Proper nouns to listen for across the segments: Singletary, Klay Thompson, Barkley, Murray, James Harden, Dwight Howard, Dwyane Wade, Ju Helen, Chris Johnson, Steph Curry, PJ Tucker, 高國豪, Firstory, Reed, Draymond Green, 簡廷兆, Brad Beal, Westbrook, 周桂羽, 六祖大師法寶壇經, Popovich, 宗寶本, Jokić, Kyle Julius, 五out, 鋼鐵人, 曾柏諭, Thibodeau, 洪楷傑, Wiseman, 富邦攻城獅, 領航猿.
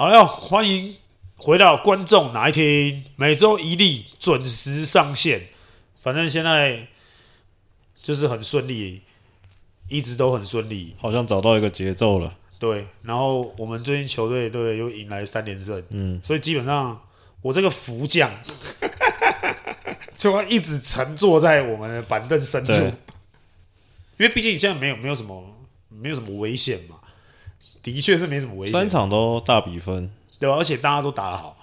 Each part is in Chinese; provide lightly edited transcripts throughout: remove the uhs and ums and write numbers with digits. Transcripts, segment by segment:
好了，欢迎回到观众哪一天，每周一例准时上线。反正现在就是很顺利，一直都很顺利，好像找到一个节奏了。对，然后我们最近球队对又迎来3连胜，所以基本上我这个福将就要一直沉坐在我们的板凳深处，因为毕竟现在没有什么危险嘛，的确是没什么危险，3场都大比分，对吧？而且大家都打得好。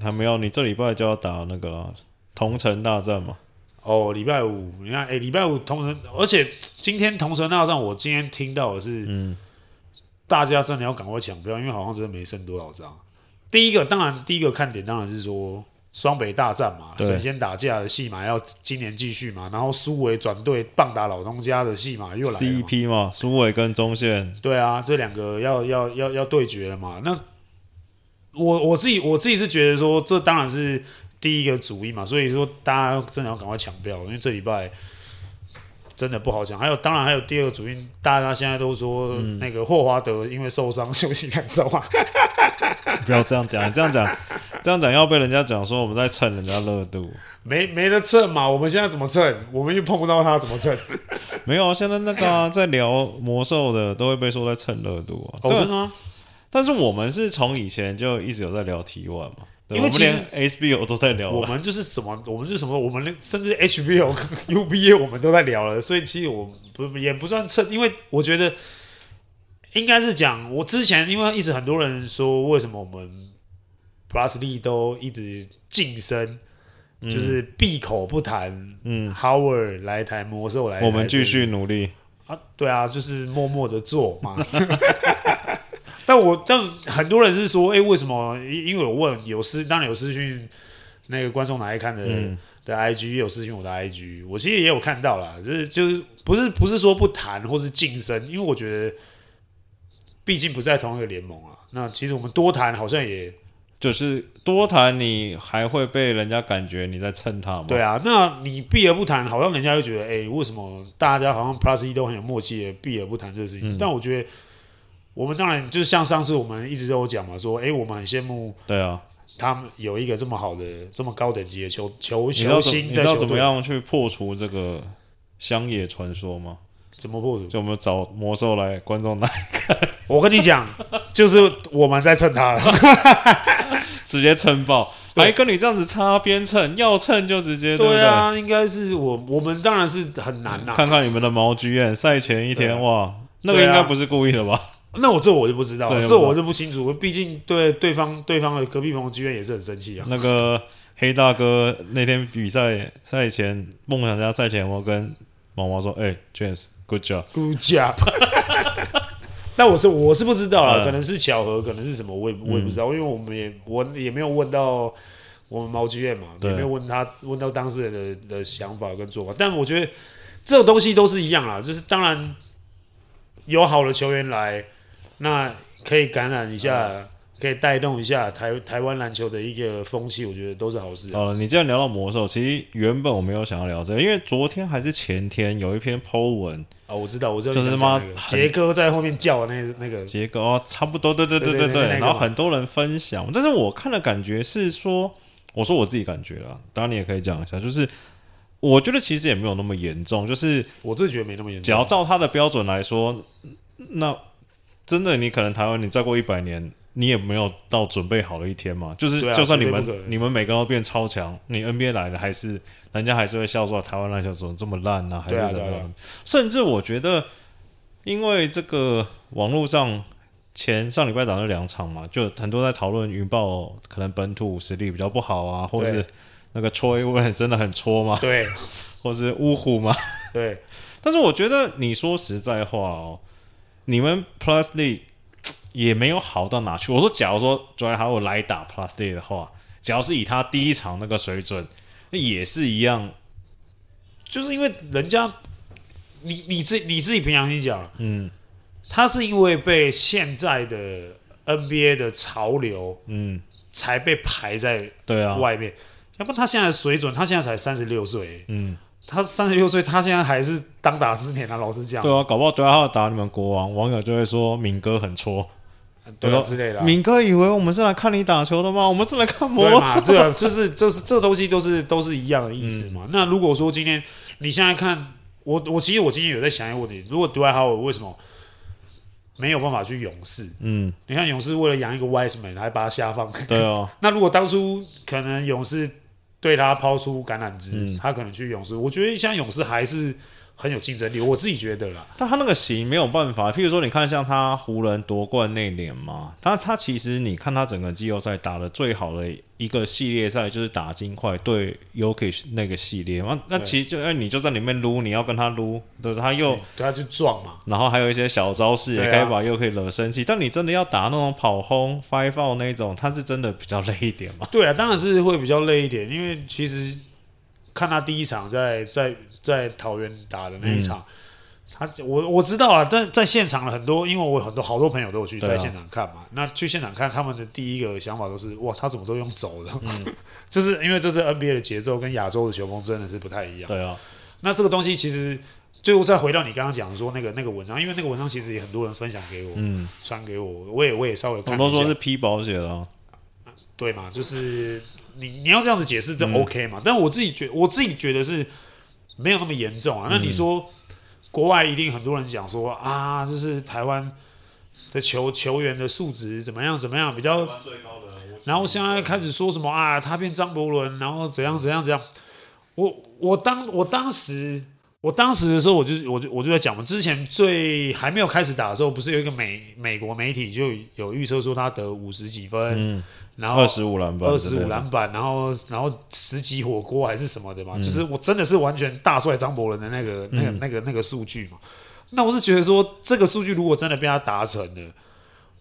还没有，你这礼拜就要打那个啦，同城大战嘛。哦，礼拜五，你看，礼拜五同城，而且今天同城大战，我今天听到的是，大家真的要赶快抢票，因为好像真的没剩多少张。第一个看点当然是说双北大战嘛，神仙打架的戏码要今年继续嘛，然后苏伟转队棒打老东家的戏码又来了嘛 ，CP 嘛，苏伟跟中线，对啊，这两个要对决了嘛。那我自己是觉得说，这当然是第一个主意嘛，所以说大家真的要赶快抢票，因为这礼拜真的不好讲。还有，当然还有第二个主因，大家现在都说那个霍华德因为受伤休息2周啊。不要这样讲，这样讲要被人家讲说我们在蹭人家热度。没得蹭嘛，我们现在怎么蹭？我们又碰不到他，怎么蹭？没有啊，现在那个在聊魔兽的都会被说在蹭热度啊。哦，真的吗？但是我们是从以前就一直有在聊T1嘛。因为其实我们连 HBO 都在聊了，我们甚至 HBO、UBA 我们都在聊了，所以其实我也不算蹭，因为我觉得应该是讲，我之前因为一直很多人说为什么我们 Plus League 都一直晋升，就是闭口不谈，Howard 来台，魔兽来台，我们继续努力啊，对啊，就是默默的做嘛。但很多人是说，为什么？因为我问当然有私讯那个观众拿来看的 IG， 也有私讯我的 IG， 我其实也有看到啦，就是不是说不谈或是晋升，因为我觉得毕竟不在同一个联盟啊。那其实我们多谈好像也就是多谈，你还会被人家感觉你在蹭他吗？对啊，那你避而不谈，好像人家会觉得，为什么大家好像 Plus 1都很有默契的避而不谈这个事情？但我觉得。我们当然就是像上次我们一直都有讲嘛，说我们很羡慕，对啊，他们有一个这么好的、这么高等级的球星在球队，你知道怎么样去破除这个乡野传说吗？怎么破除？就我们找魔兽来观众来看。我跟你讲，就是我们在蹭他了，直接蹭爆，还跟你这样子擦边蹭，要蹭就直接对啊，对不对？应该是我们当然是很难啦。看看你们的毛剧院赛前一天哇，那个应该不是故意的吧？那我就不知道，这我就不清楚。毕竟对方的隔壁朋友居然也是很生气啊。那个黑大哥那天比赛赛前，梦想家赛前，我跟毛毛说：“James，good job，good job。”那我是不知道啦，可能是巧合，可能是什么，我也不知道，因为我也没有问到我们毛居院嘛，也没有问到当事人的想法跟做法。但我觉得这种东西都是一样啦，就是当然有好的球员来。那可以感染一下，可以带动一下台湾篮球的一个风气，我觉得都是好事。好了，你既然聊到魔兽，其实原本我没有想要聊这个，因为昨天还是前天有一篇 po 文啊，我知道，就是妈杰哥在后面叫的那个杰哥哦，差不多，对，然后很多人分享，但是我看的感觉是说，我说我自己感觉啦，当然你也可以讲一下，就是。我觉得其实也没有那么严重，就是我自己觉得没那么严重。只要照他的标准来说，那真的你可能台湾你再过100年，你也没有到准备好的一天嘛。就是、就算你们每个人都变超强，你 NBA 来了还是人家还是会笑说台湾篮球怎么这么烂啊，还是怎么样？甚至我觉得，因为这个网络上上礼拜打了2场嘛，就很多在讨论云豹可能本土实力比较不好啊，或是。那个戳位真的很戳吗？对，或是呜呼吗？对。但是我觉得你说实在话哦，你们 Plus League 也没有好到哪去。我说，假如说 Dwight Howard 来打 Plus League 的话，假如是以他第一场那个水准，也是一样，就是因为人家你自己平常心讲，他是因为被现在的 NBA 的潮流，才被排在外面。要不他现在的水准，他现在才36岁，他36岁，他现在还是当打之年啊，老实讲。对啊，搞不好对他要打你们国王，网友就会说敏哥很戳。对啊之类的、啊。敏哥以为我们是来看你打球的吗？我们是来看魔兽。对啊，这东西都是一样的意思嘛。嗯、那如果说今天你现在看我其实我今天有在想一个问题，如果 Dwight Howard 为什么没有办法去勇士？嗯，你看勇士为了养一个 Wiseman 还把他下放。对哦。那如果当初可能勇士对他抛出橄榄枝、嗯，他可能去勇士。我觉得现在勇士还是很有竞争力，我自己觉得啦。但他那个型没有办法，譬如说你看像他湖人夺冠那年嘛，他其实你看他整个季后赛打的最好的一个系列赛就是打金块对 Jokić 那个系列嘛，那其实就你就在里面撸，你要跟他撸，对，他又他就撞嘛，然后还有一些小招式也可以把 Jokić 惹生气、啊，但你真的要打那种跑轰 five out 那种，他是真的比较累一点嘛。对啊，当然是会比较累一点，因为其实。看他第一场在桃园打的那一场，我知道了，在现场了很多，因为我好多朋友都有去在现场看嘛。那去现场看，他们的第一个想法都是哇，他怎么都用走的，就是因为这是 NBA 的节奏跟亚洲的球风真的是不太一样。对啊，那这个东西其实最后再回到你刚刚讲说那个文章，因为那个文章其实也很多人分享给我，传给我，我也稍微看一下。我都说是 P 宝写的、啊，对嘛，就是。你要这样子解释，这 OK 嘛？但我自己觉得是没有那么严重啊。那你说国外一定很多人讲说啊，这是台湾的球员的素质怎么样比较，然后现在开始说什么啊，他变张伯伦，然后怎样。我当时的时候我就在讲嘛，之前还没有开始打的时候，不是有一个美国媒体就有预测说他得50几分。然后25篮板，然后10几火锅还是什么的嘛，就是我真的是完全大帅张伯伦的那个数据嘛。那我是觉得说这个数据如果真的被他达成了，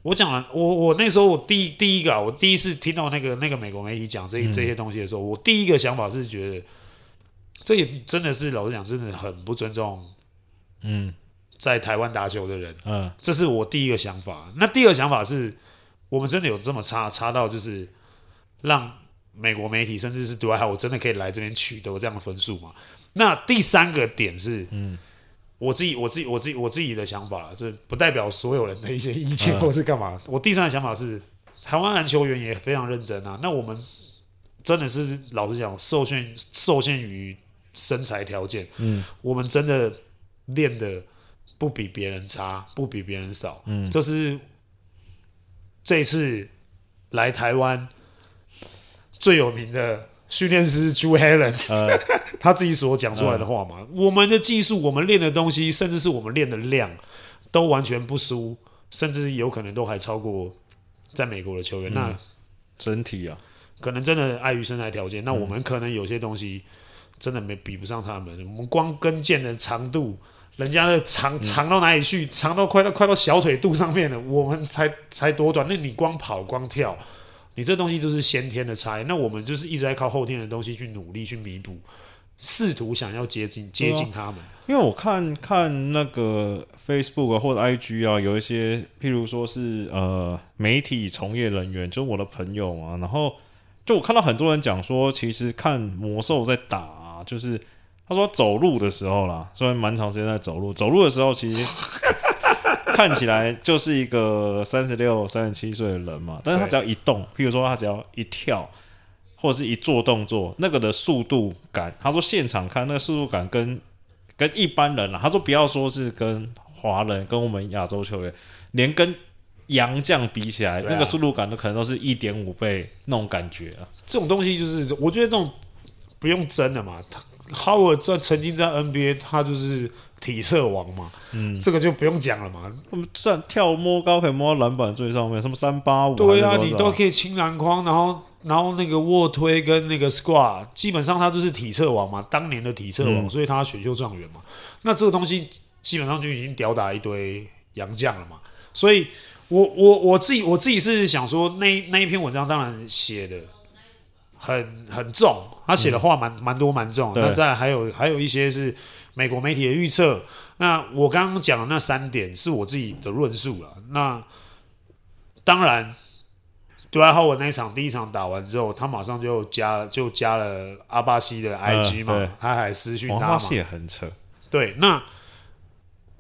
我讲了，我那时候我第一个啊，我第一次听到那个美国媒体讲这些东西的时候，我第一个想法是觉得这也真的是老实讲，真的很不尊重在台湾打球的人，这是我第一个想法。那第二个想法是。我们真的有这么差到就是让美国媒体甚至是 Dwight Howard 真的可以来这边取得这样的分数嘛？那第三个点是，我自己的想法，这不代表所有人的一些意见或是干嘛。我第三个想法是，台湾篮球员也非常认真啊。那我们真的是老实讲，受限于身材条件，我们真的练的不比别人差，不比别人少，这是。这次来台湾最有名的训练师 Ju Helen， 他自己所讲出来的话嘛，我们的技术、我们练的东西，甚至是我们练的量，都完全不输，甚至有可能都还超过在美国的球员。那整体啊，可能真的碍于身材条件，那我们可能有些东西真的没比不上他们。我们光跟腱的长度。人家的长到哪里去？长到快到小腿肚上面了，我们才多短。那你光跑光跳，你这东西就是先天的差异。那我们就是一直在靠后天的东西去努力去弥补，试图想要接近他们。因为我看那个 Facebook 或者 IG 啊，有一些譬如说是媒体从业人员，就是我的朋友嘛，然后就我看到很多人讲说，其实看魔兽在打、啊，就是。他说走路的时候啦，虽然蛮长时间在走路，走路的时候其实看起来就是一个36、37岁的人嘛，但是他只要一动，譬如说他只要一跳或者是一做动作，那个的速度感，他说现场看那个速度感跟一般人啦，他说不要说是跟华人跟我们亚洲球员，连跟洋将比起来，那个速度感都可能都是 1.5 倍那种感觉啊。这种东西就是我觉得这种不用争的嘛。Howard 曾经在 NBA， 他就是体测王嘛，这个就不用讲了嘛。跳摸高可以摸到篮板最上面，什么385，对啊，你都可以清篮筐，然后那个卧推跟那个 squat， 基本上他就是体测王嘛，当年的体测王，所以他选秀状元嘛。那这个东西基本上就已经吊打一堆洋将了嘛。所以我自己是想说那一篇文章当然写的。很重，他写的话蛮重的。那再来还有一些是美国媒体的预测。那我刚刚讲的那三点是我自己的论述了。那当然，对啊，我那一场第一场打完之后，他马上就加了阿巴西的 IG 嘛，他还私讯他嘛。阿巴西也很扯。对，那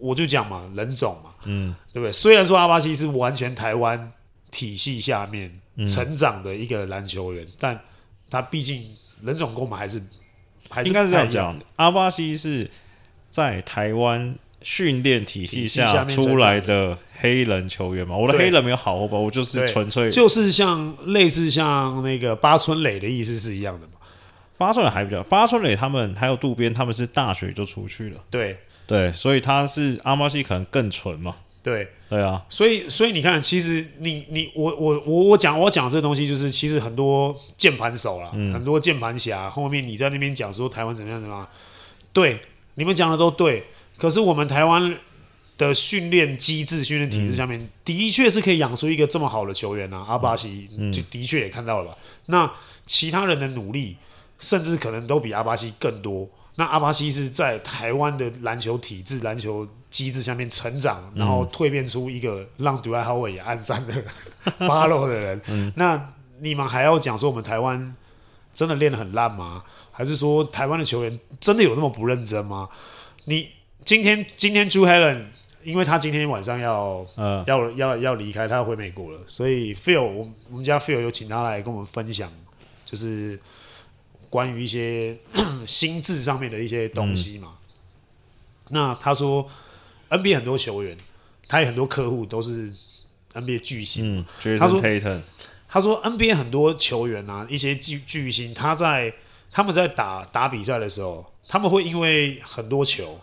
我就讲嘛，人种嘛，对不对？虽然说阿巴西是完全台湾体系下面成长的一个篮球员，但他毕竟人种跟我们还是应该是这样讲，阿巴西是在台湾训练体系下出来的黑人球员嘛。我的黑人没有好吧，我就是纯粹就是像类似像那个八村垒的意思是一样的嘛。八村垒还比较，八村垒他们还有渡边，他们是大学就出去了，对对，所以他是阿巴西可能更纯嘛。对对啊，所以你看，其实你我讲这东西，就是其实很多键盘手啦，很多键盘侠，后面你在那边讲说台湾怎么样怎么样，对，你们讲的都对。可是我们台湾的训练机制、训练体制下面，的确是可以养出一个这么好的球员啊。阿巴西就的确也看到了吧。那其他人的努力，甚至可能都比阿巴西更多。那阿巴西是在台湾的篮球体制、篮球机制下面成长，然后蜕变出一个让 Dwight Howard 也按赞的人、follow 的人。那你们还要讲说我们台湾真的练得很烂吗？还是说台湾的球员真的有那么不认真吗？你今天 Ju Helen， 因为他今天晚上要离开，他要回美国了，所以 Phil 我们家 Phil 有请他来跟我们分享，就是关于一些心智上面的一些东西嘛。那他说 NBA 很多球员，他有很多客户都是 NBA 巨星，他说 NBA 很多球员啊，一些巨星，他们在打比赛的时候，他们会因为很多球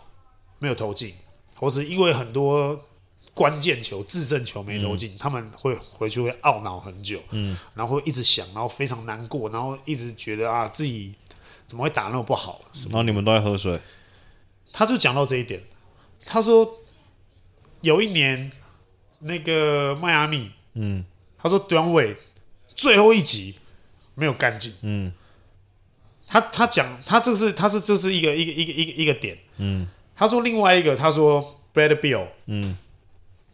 没有投进，或是因为很多关键球、制胜球没投进，他们会回去会懊恼很久，然后会一直想，然后非常难过，然后一直觉得啊自己怎么会打那么不好，然后你们都在喝水。他就讲到这一点，他说有一年那个迈阿密，他说 Dwyane Wade 最后一集没有干净，他讲他这是一个点，他说另外一个，他说 Brad Beal，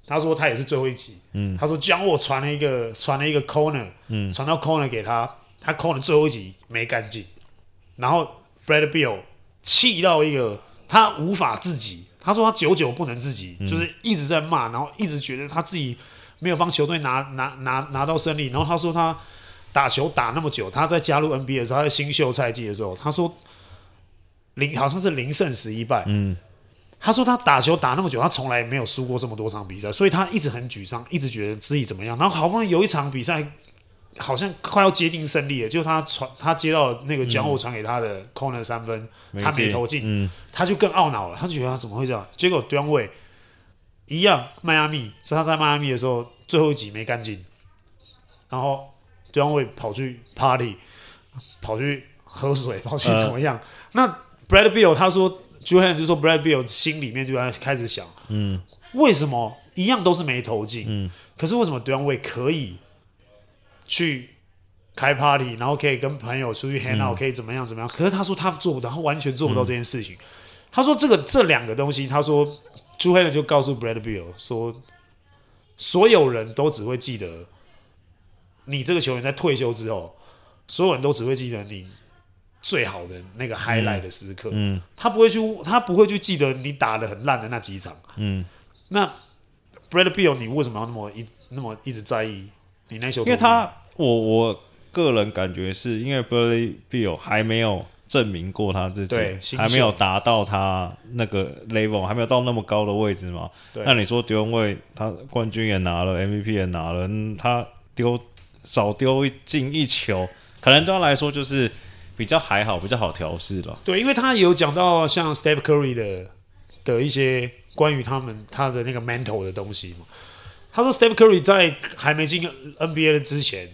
他说他也是最后一集，他说将我传了一个 corner， 传到 corner 给他，他 corner 最后一集没干净，然后 Brad Beal 气到一个他无法自己，他说他久久不能自己，就是一直在骂，然后一直觉得他自己没有帮球队拿到胜利，然后他说他打球打那么久，他在加入 NBA 的时候，他在新秀赛季的时候，他说好像是0胜11败，他说他打球打那么久，他从来没有输过这么多场比赛，所以他一直很沮丧，一直觉得自己怎么样。然后好不容易有一场比赛，好像快要接近胜利了，就他接到那个江后传给他的 corner 3分，他没投进，他就更懊恼了，他就觉得他怎么会这样？结果 Dwyane Wade 一样，迈阿密是他在迈阿密的时候最后一集没干净，然后 Dwyane Wade 跑去 party， 跑去喝水，跑去怎么样？那 Brad Beal 他说。Ju Helen 就说 Brad Beal 心里面就开始想，为什么一样都是没投进，可是为什么 Dwyane Wade 可以去开 party， 然后可以跟朋友出去 hang out， 可以怎么样怎么样？可是他说他做不到，他完全做不到这件事情。他说这两个东西，他说 Ju Helen 就告诉 Brad Beal 说，所有人都只会记得你这个球员在退休之后，所有人都只会记得你最好的那个 highlight 的时刻，他不会去记得你打得很烂的那几场，那 Brad Beal 你为什么要那么一直在意你那球？因为我个人感觉是因为 Brad Beal 还没有证明过他自己，还没有达到他那个 level， 还没有到那么高的位置嘛。那你说Dwyane Wade他冠军也拿了， MVP 也拿了，他少丢进一球，可能对他来说就是。比较还好，比较好调试了。对，因为他有讲到像 Steph Curry 的一些关于他的那个 mental 的东西嘛。他说 Steph Curry 在还没进 NBA 的之前，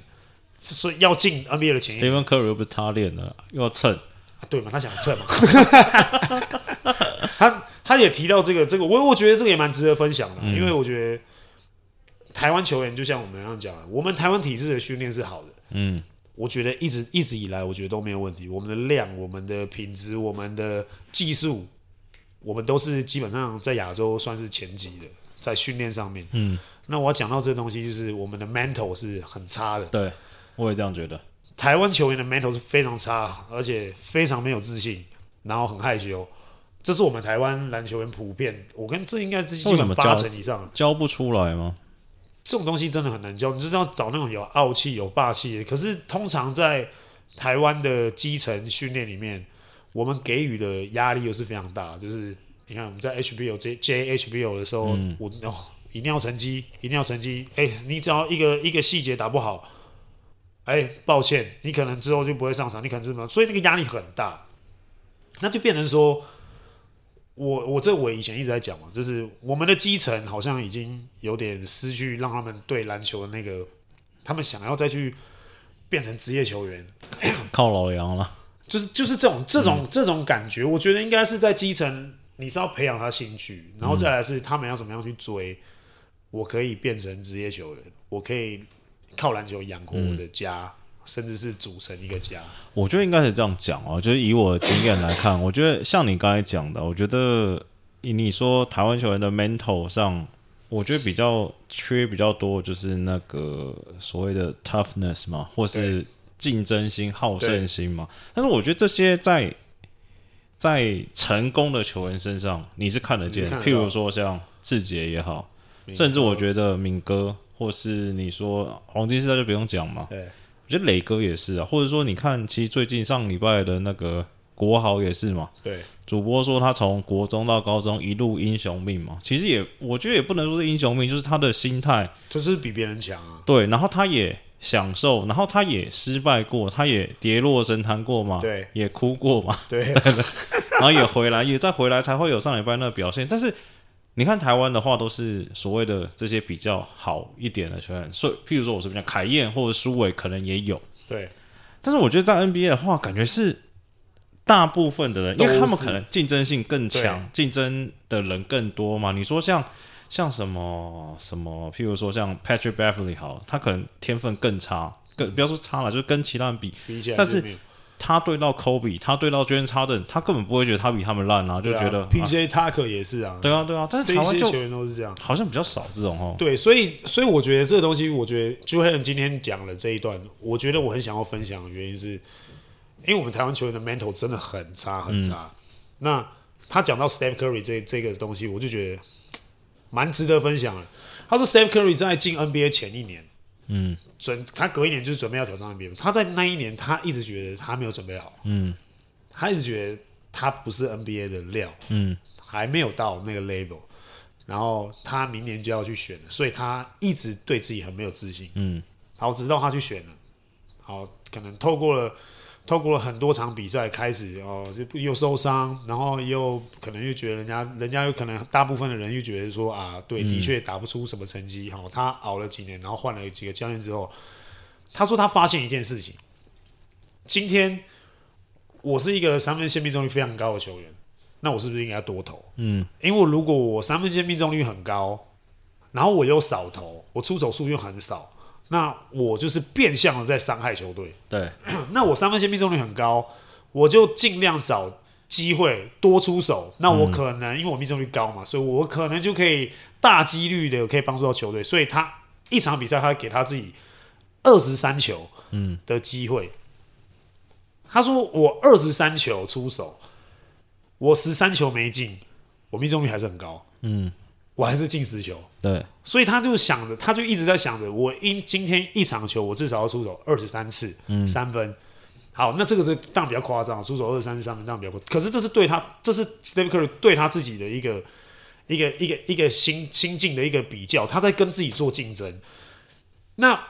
所以要进 NBA 的前一年 ，Steph Curry 又不是他练的，又要蹭，对嘛？他想蹭嘛。他也提到这个，我觉得这个也蛮值得分享的，因为我觉得台湾球员就像我们那样讲，我们台湾体制的训练是好的，我觉得一直以来，我觉得都没有问题。我们的量、我们的品质、我们的技术，我们都是基本上在亚洲算是前几的，在训练上面。那我要讲到这东西，就是我们的 mental 是很差的。对，我也这样觉得。台湾球员的 mental 是非常差，而且非常没有自信，然后很害羞，这是我们台湾篮球员普遍，我跟这应该是基本80%以上教不出来吗？这种东西真的很难教，你就是要找那种有傲气、有霸气的。可是通常在台湾的基层训练里面，我们给予的压力又是非常大。就是你看我们在 HBO JHBO 的时候，我一定要成绩，一定要成绩。你只要一个细节打不好，抱歉，你可能之后就不会上场，你可能是什么，所以那个压力很大。那就变成说，我以前一直在讲嘛，就是我们的基层好像已经有点失去让他们对篮球的那个，他们想要再去变成职业球员，靠老杨了。就是这种感觉，我觉得应该是在基层，你是要培养他兴趣，然后再来是他们要怎么样去追。我可以变成职业球员，我可以靠篮球养活我的家，甚至是组成一个家。我觉得应该是这样讲啊，就是以我的经验来看，我觉得像你刚才讲的，我觉得你说台湾球员的 mental 上，我觉得比较多，就是那个所谓的 toughness 嘛，或是竞争心、好胜心嘛。但是我觉得这些在成功的球员身上你是看得见，譬如说像志杰也好，甚至我觉得敏哥，或是你说黄金时代就不用讲嘛，我觉得磊哥也是啊，或者说你看，其实最近上礼拜的那个国豪也是嘛，对，主播说他从国中到高中一路英雄命嘛，其实也我觉得也不能说是英雄命，就是他的心态就是比别人强啊，对，然后他也享受，然后他也失败过，他也跌落神坛过嘛，对，也哭过嘛，对，然后也回来，也再回来才会有上礼拜那个表现。但是你看台湾的话，都是所谓的这些比较好一点的球员，所以譬如说我是比较凯燕或者苏伟可能也有，对。但是我觉得在 NBA 的话，感觉是大部分的人，因为他们可能竞争性更强，竞争的人更多嘛。你说像什么，譬如说像 Patrick Beverly 好，他可能天分更差，不要说差了，就是跟其他人比起来，但是他对到 Kobe， 他对到 James Harden， 他根本不会觉得他比他们烂啊，就觉得 PJ Tucker 也是啊，对啊，但是台湾就球员都是这样，好像比较少这种哦。对，所以我觉得这个东西，我觉得 Ju Helen 今天讲了这一段，我觉得我很想要分享的原因是，因为我们台湾球员的 mental 真的很差很差。那他讲到 Steph Curry 这个东西，我就觉得蛮值得分享的。他说 Steph Curry 在进 NBA 前一年，他隔一年就是准备要挑战 NBA。他在那一年，他一直觉得他没有准备好，他一直觉得他不是 NBA 的料，还没有到那个 level。然后他明年就要去选了，所以他一直对自己很没有自信，好，直到他去选了，好，可能透过了很多场比赛开始哦，就又受伤，然后又可能又觉得人家又可能大部分的人又觉得说啊，对，的确打不出什么成绩。好，他熬了几年，然后换了几个教练之后，他说他发现一件事情：今天我是一个三分线命中率非常高的球员，那我是不是应该多投？因为如果我三分线命中率很高，然后我又少投，我出手数又很少，那我就是变相的在伤害球队。对，那我三分线命中率很高，我就尽量找机会多出手。那我可能因为我命中率高嘛，所以我可能就可以大几率的可以帮助到球队。所以他一场比赛，他给他自己23球的机会。他说我23球出手，我13球没进，我命中率还是很高。我还是进10球，对，所以他就一直在想着，我今天一场球，我至少要出手23次三分。好，那这个是当然比较夸张，出手23次三分当然比较夸张，可是这是对他，这是 Steph Curry 对他自己的一个心境的一个比较，他在跟自己做竞争。那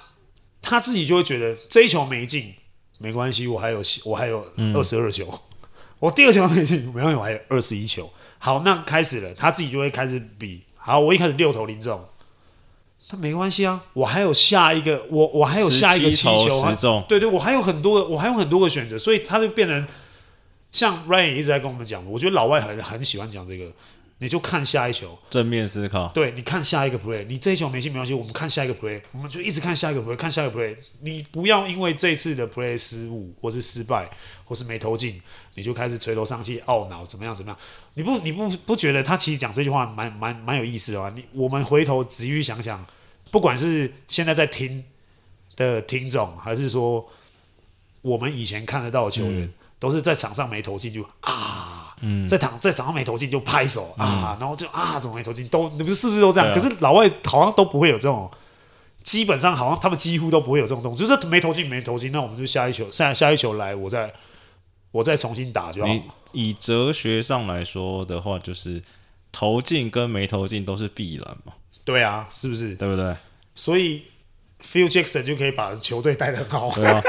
他自己就会觉得这一球没进没关系，我还有22球，我第二球没进没关系，我还有21球。好，那开始了，他自己就会开始比。好，我一开始6投0中，那没关系啊，我还有下一个，我还有下一个7球，对，我还有很多个选择，所以他就变成像 Ryan 也一直在跟我们讲，我觉得老外很喜欢讲这个，你就看下一球，正面思考，对，你看下一个 play， 你这一球没进没关系，我们看下一个 play， 我们就一直看下一个 play， 看下一个 play， 你不要因为这次的 play 失误或是失败或是没投进，你就开始垂头丧气、懊恼，怎么样？你不觉得他其实讲这句话蛮有意思的啊？我们回头仔细想想，不管是现在在听的听众，还是说我们以前看得到的球员，都是在场上没投进就啊，在场上没投进就拍手啊，然后就啊怎么没投进，都你们是不是都这样？可是老外好像都不会有这种，基本上好像他们几乎都不会有这种动作，就是没投进，那我们就下一球来，我再重新打就好。以哲学上来说的话，就是投进跟没投进都是必然嘛。对啊，是不是？对不对？所以 Phil Jackson 就可以把球队带得很好。对啊，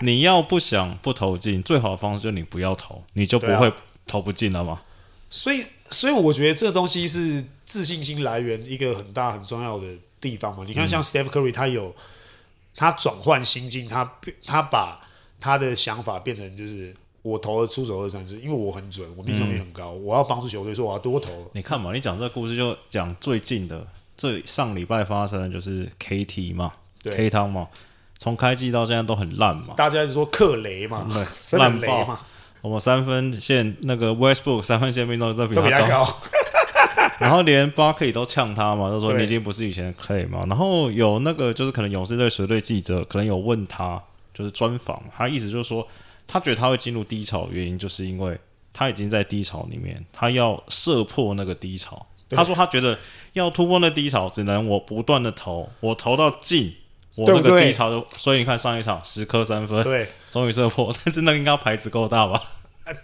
你要不想不投进，最好的方式就是你不要投，你就不会投不进了嘛。所以我觉得这东西是自信心来源一个很大很重要的地方嘛。你看，像 Steph Curry， 他转换心境，他把他的想法变成就是。我投了出手2-3次，因为我很准，我命中率很高，我要帮助球队，说我要多投。你看嘛，你讲这个故事就讲最近的，这上礼拜发生的就是 KT 嘛 ，K 汤嘛，从开季到现在都很烂嘛，大家就说克雷嘛，烂雷嘛，我们三分线那个 Westbrook 三分线命中率都比他高，然后连 Barkley 都呛他嘛，都说你已经不是以前的 Klay 嘛，然后有那个就是可能勇士队随队记者可能有问他，就是专访，他意思就是说。他觉得他会进入低潮的原因，就是因为他已经在低潮里面，他要射破那个低潮。他说他觉得要突破那低潮，只能我不断的投，我投到进，我那个低潮就。所以你看上一场10颗3分，对，终于射破，但是那个应该牌子够大吧？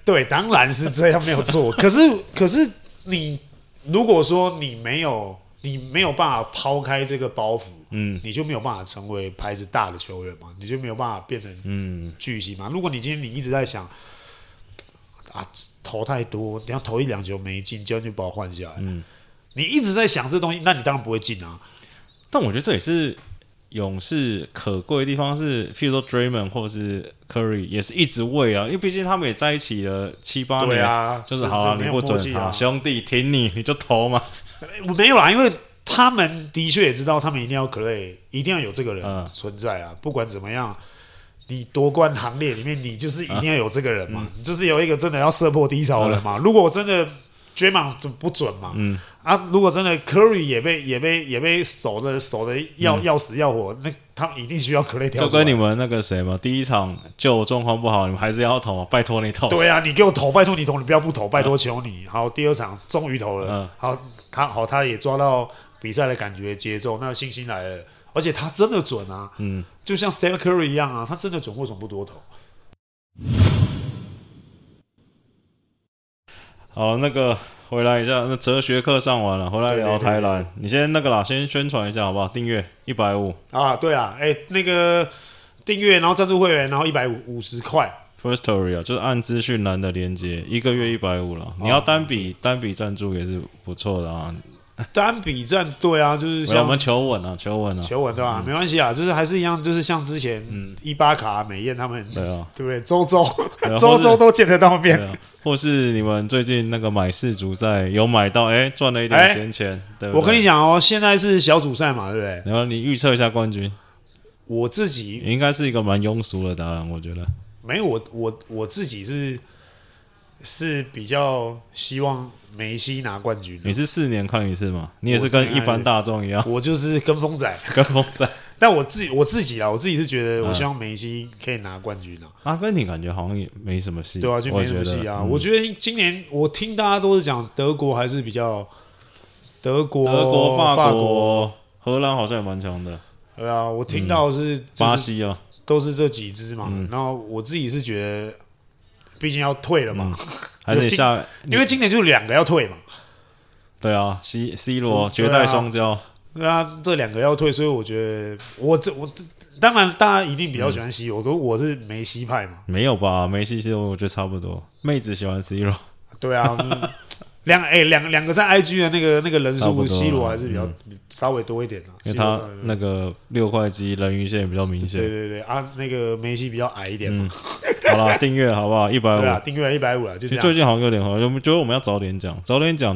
对，当然是这样，没有错。可是你如果说你没有办法抛开这个包袱，你就没有办法成为牌子大的球员嘛，你就没有办法变成巨星嘛。如果你今天你一直在想啊投太多，等一下投1-2球没进，教练就把我换下来，你一直在想这东西，那你当然不会进啊。但我觉得这也是勇士可贵的地方是，譬如说 Draymond 或者是 Curry 也是一直喂啊，因为毕竟他们也在一起了7-8年，對、啊，就是好啊，你不准啊，兄弟挺你就投嘛。我没有啦，因为他们的确也知道，他们一定要 Klay， 一定要有这个人存在啊，不管怎么样，你夺冠行列里面，你就是一定要有这个人嘛，你就是有一个真的要射破低潮的人嘛。如果真的 Draymond 不准嘛。如果真的 Curry 也被守的要死要活，那他们一定需要 Klay 跳出来。就跟你们那个谁嘛，第一场就状况不好，你们还是要投，拜托你投。对啊，你给我投，拜托你投，你不要不投，拜托求你。好，第二场终于投了，他也抓到比赛的感觉节奏，那信心来了，而且他真的准啊，就像 Steph Curry 一样啊，他真的准，为什么不多投？好，那个。回来一下，那哲学课上完了，回来聊台篮。你先那个啦，先宣传一下好不好？订阅150啊，对啦，那个订阅，然后赞助会员，然后150块。First Story 啊，就是按资讯栏的连接，1个月150了。你要单笔赞助也是不错的啊。单笔赞对啊，就是像我们求稳对吧、没关系啊，就是还是一样，就是像之前伊巴卡、美艳他们，对啊，对不对？周周都见得到面，啊，或是你们最近那个买世足赛有买到，赚了一点闲钱，对不对？我跟你讲哦，现在是小组赛嘛，对不对？然后你预测一下冠军，我自己应该是一个蛮庸俗的答案，我觉得没有，我自己是比较希望。梅西拿冠军，你是4年看一次吗？你也是跟一般大众一样，我就是跟风仔，但我自己是觉得，我希望梅西可以拿冠军啊。阿根廷感觉好像也没什么戏，对啊，就没什么戏啊。我觉得今年我听大家都是讲德国还是比较，德国、法国、荷兰好像也蛮强的。对啊，我听到是巴西啊，都是这几支嘛。然后我自己是觉得。毕竟要退了嘛，还是下，因为今年就2个要退嘛。对啊 ，C 罗绝代双骄。对啊，这2个要退，所以我觉得我当然大家一定比较喜欢 C 罗，可是我是梅西派嘛。没有吧？梅西 C 罗我觉得差不多，妹子喜欢 C 罗。对啊，两个在 IG 的那个人数 ，C 罗还是比较稍微多一点的，因为他那个6块肌人鱼线比较明显。对啊，那个梅西比较矮一点嘛。好啦，订阅好不好？150啦，订阅150啦，就这样。最近好像有点好，我们觉得我们要早点讲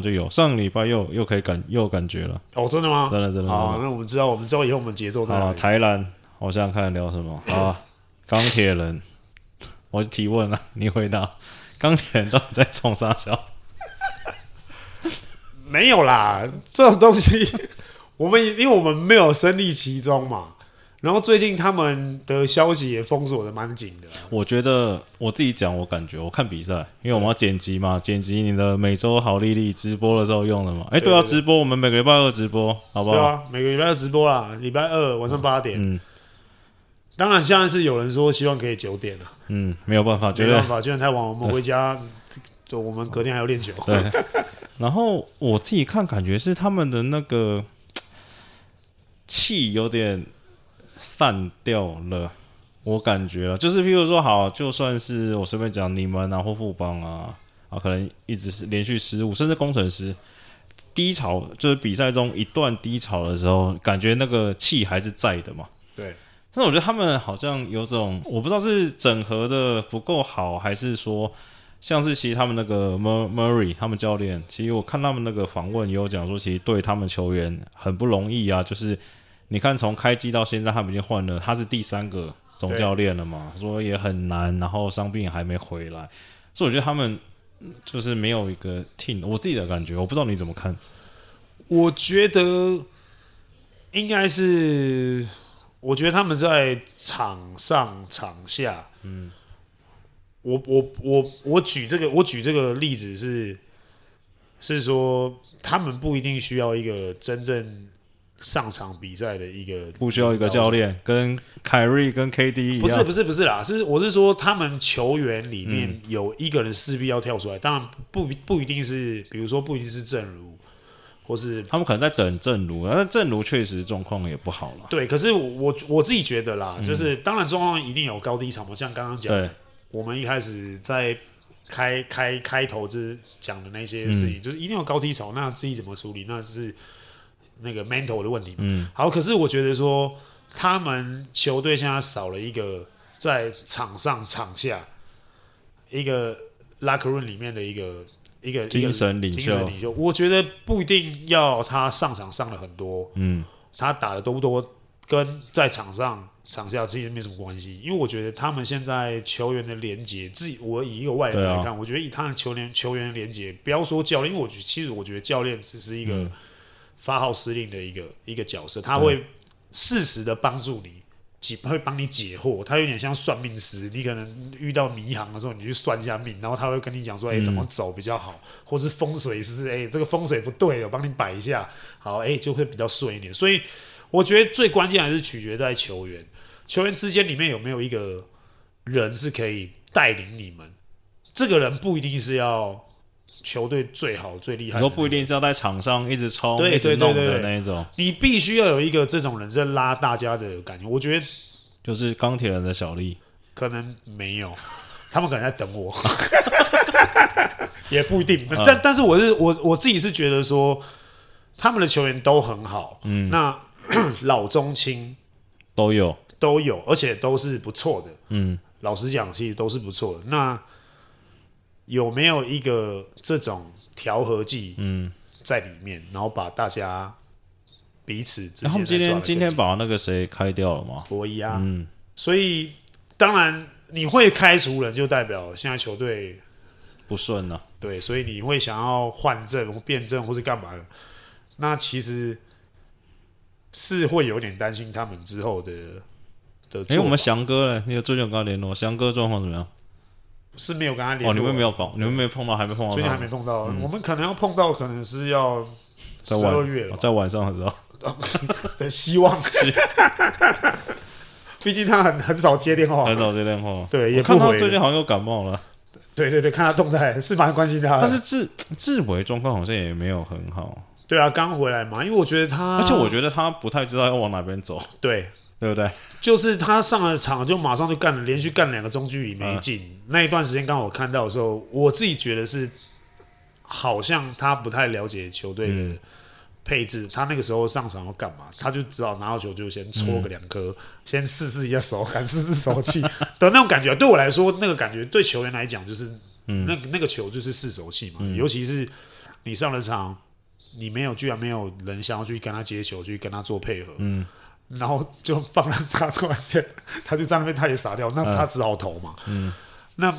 就有。上礼拜又可以又有感觉了。哦，真的吗？真的。好，那我们知道以后我们节奏在哪裡。好，台篮，我想想看聊什么。好啊，钢铁人，我提问了，你回答。钢铁人到底在冲啥笑？没有啦，这种东西，因为我们没有身历其中嘛。然后最近他们的消息也封锁的蛮紧的、啊。我觉得我自己讲，我感觉我看比赛，因为我们要剪辑嘛，剪辑你的每周好丽丽直播的时候用的嘛。哎、欸，对啊，直播我们每个礼拜二直播，好不好？对啊，每个礼拜二直播啦，礼拜二晚上8点。嗯。当然，现在是有人说希望可以9点了、啊。嗯，没有办法，没办法，居然太晚，我们回家，就我们隔天还要练球。对。然后我自己看，感觉是他们的那个气有点散掉了，我感觉了，就是譬如说，好，就算是我随便讲你们啊，或富邦啊，啊，可能一直是连续15，甚至工程师低潮，就是比赛中一段低潮的时候，感觉那个气还是在的嘛。对。但是我觉得他们好像有种，我不知道是整合的不够好，还是说，像是其实他们那个 Murray 他们教练，其实我看他们那个访问也有讲说，其实对他们球员很不容易啊，就是你看从开季到现在，他们已经换了，他是第3个总教练了嘛，说也很难，然后伤病也还没回来，所以我觉得他们就是没有一个 team， 我自己的感觉，我不知道你怎么看。我觉得应该是。我觉得他们在场上场下，嗯，我举这个例子是说，他们不一定需要一个真正上场比赛的一个，不需要一个教练，跟凯瑞跟 KD 一样，不是啦，我是说他们球员里面有一个人势必要跳出来，当然不一定是，比如说不一定是正如。或是他们可能在等正如，但正如确实状况也不好了。对，可是我自己觉得啦，就是当然状况一定有高低潮嘛，像刚刚讲，我们一开始在开头之讲的那些事情，就是一定有高低潮，那自己怎么处理，那是那个 mental 的问题嘛。好，可是我觉得说，他们球队现在少了一个在场上场下一个 locker room 里面的一个精神领袖，我觉得不一定要他上场上了很多，他打的多不多，跟在场上场下之间没什么关系，因为我觉得他们现在球员的连结，我以一个外人来看，我觉得以他的球员的连结，不要说教练，因为其实我觉得教练只是一个发号施令的一个角色，他会适时的帮助你。会帮你解惑，他有点像算命师。你可能遇到迷航的时候，你去算一下命，然后他会跟你讲说：“哎、欸，怎么走比较好？”或是风水师，哎、欸，这个风水不对了，帮你摆一下，好，哎、欸，就会比较顺一点。所以我觉得最关键还是取决在球员之间里面有没有一个人是可以带领你们。这个人不一定是要球队最好最厉害的，你说不一定是要在场上一直冲、一直弄的那一种，你必须要有一个这种人在拉大家的感觉。我觉得就是钢铁人的小力，可能没有，他们可能在等我，也不一定。但是我自己是觉得说，他们的球员都很好，那老中青都有，而且都是不错的，老实讲，其实都是不错的。那有没有一个这种调和剂在里面，然后把大家彼此之间他们今天把那个谁开掉了吗？博弈啊，所以当然你会开除人，就代表现在球队不顺了、啊。对，所以你会想要换阵或变阵或是干嘛的？那其实是会有点担心他们之后的。哎、欸，我们翔哥嘞，你有最近有跟他联络？翔哥状况怎么样？是没有跟他联络、哦，你们没有碰到，最近还没碰到、我们可能要碰到，可能是要12月了，在晚上的时候的希望，毕竟他很少接电话，对，也不回。我看他最近好像又感冒了，对，看他动态是蛮关心他的，但是志伟状况好像也没有很好，对啊，刚回来嘛，因为我觉得他，而且我觉得他不太知道要往哪边走，对不对？就是他上了场就马上就干了，连续干2个中距离没进、那一段时间刚好我看到的时候，我自己觉得是好像他不太了解球队的配置、他那个时候上场要干嘛，他就只好拿到球就先戳个2颗、先试一下手感，试手气的那种感觉。对我来说，那个感觉对球员来讲就是、那个球就是试手气嘛、尤其是你上了场，你居然没有人想要去跟他接球，去跟他做配合，然后就放任他，突然间他就在那边，他也傻掉，那他只好投嘛。那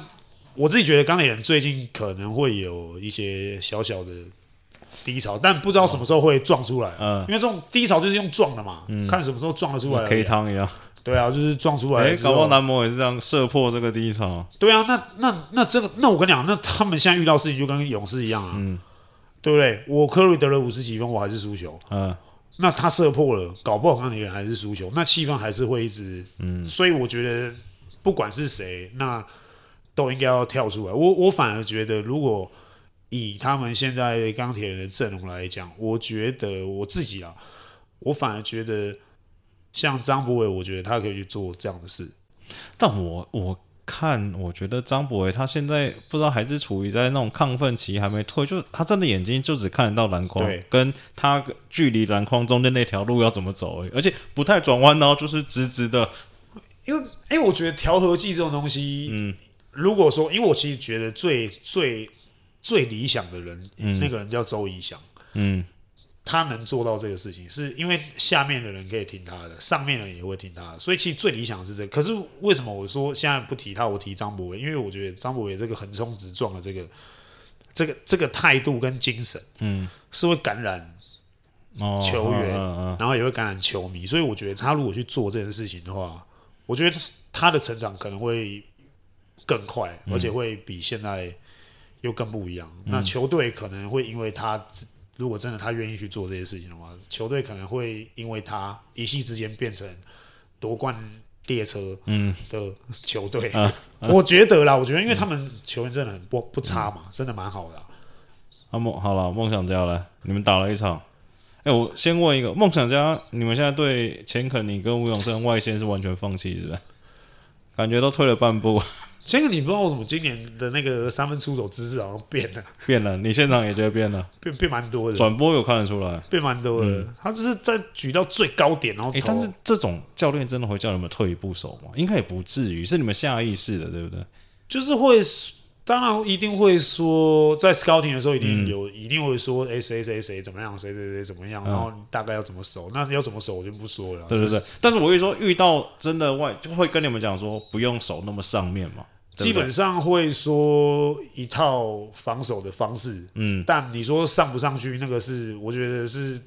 我自己觉得钢铁人最近可能会有一些小小的低潮，但不知道什么时候会撞出来。因为这种低潮就是用撞的嘛，看什么时候撞得出来。K 汤一样。对啊，就是撞出来。搞不好男模也是这样射破这个低潮。对啊，那这个，那我跟你讲，那他们现在遇到事情就跟勇士一样啊，对不对？我科瑞得了50几分，我还是输球。那他射破了，搞不好钢铁人还是输球，那气氛还是会一直。所以我觉得不管是谁，那都应该要跳出来。我反而觉得，如果以他们现在钢铁人的阵容来讲，我觉得我自己啊，我反而觉得像张博伟，我觉得他可以去做这样的事。但我觉得张博伟他现在不知道还是处于在那种亢奋期，还没退，就他真的眼睛就只看得到篮筐，跟他距离篮筐中间那条路要怎么走，而且不太转弯哦，就是直直的。因为我觉得调和剂这种东西，如果说，因为我其实觉得最理想的人，那个人叫周怡翔，他能做到这个事情，是因为下面的人可以听他的，上面的人也会听他的，所以其实最理想的是这个。可是为什么我说现在不提他，我提张博伟？因为我觉得张博伟这个横冲直撞的这个态度跟精神，是会感染球员，然后也会感染球迷，所以我觉得他如果去做这件事情的话，我觉得他的成长可能会更快，而且会比现在又更不一样。那球队可能会因为他，如果真的他愿意去做这些事情的话，球队可能会因为他一夕之间变成夺冠列车的球队。我觉得啦，因为他们球员真的很不差嘛，真的蛮好的。好了，梦想家了，你们打了一场。我先问一个，梦想家，你们现在对钱肯尼跟吴永胜外线是完全放弃，是不是？感觉都退了半步。钱肯尼不知道为什么今年的那个三分出手姿势好像变了，你现场也觉得变了，变蛮多的。转播有看得出来，变蛮多的。他就是在举到最高点，然后但是这种教练真的会叫你们退一步手吗？应该也不至于，是你们下意识的，对不对？就是会。当然一定会说，在 scouting 的时候一定会说，谁谁谁怎么样，谁谁谁怎么样，然后大概要怎么守，那要怎么守我就不说了。对对对，但是我会说，遇到真的外就会跟你们讲说，不用守那么上面嘛，对对，基本上会说一套防守的方式。但你说上不上去，那个是我觉得是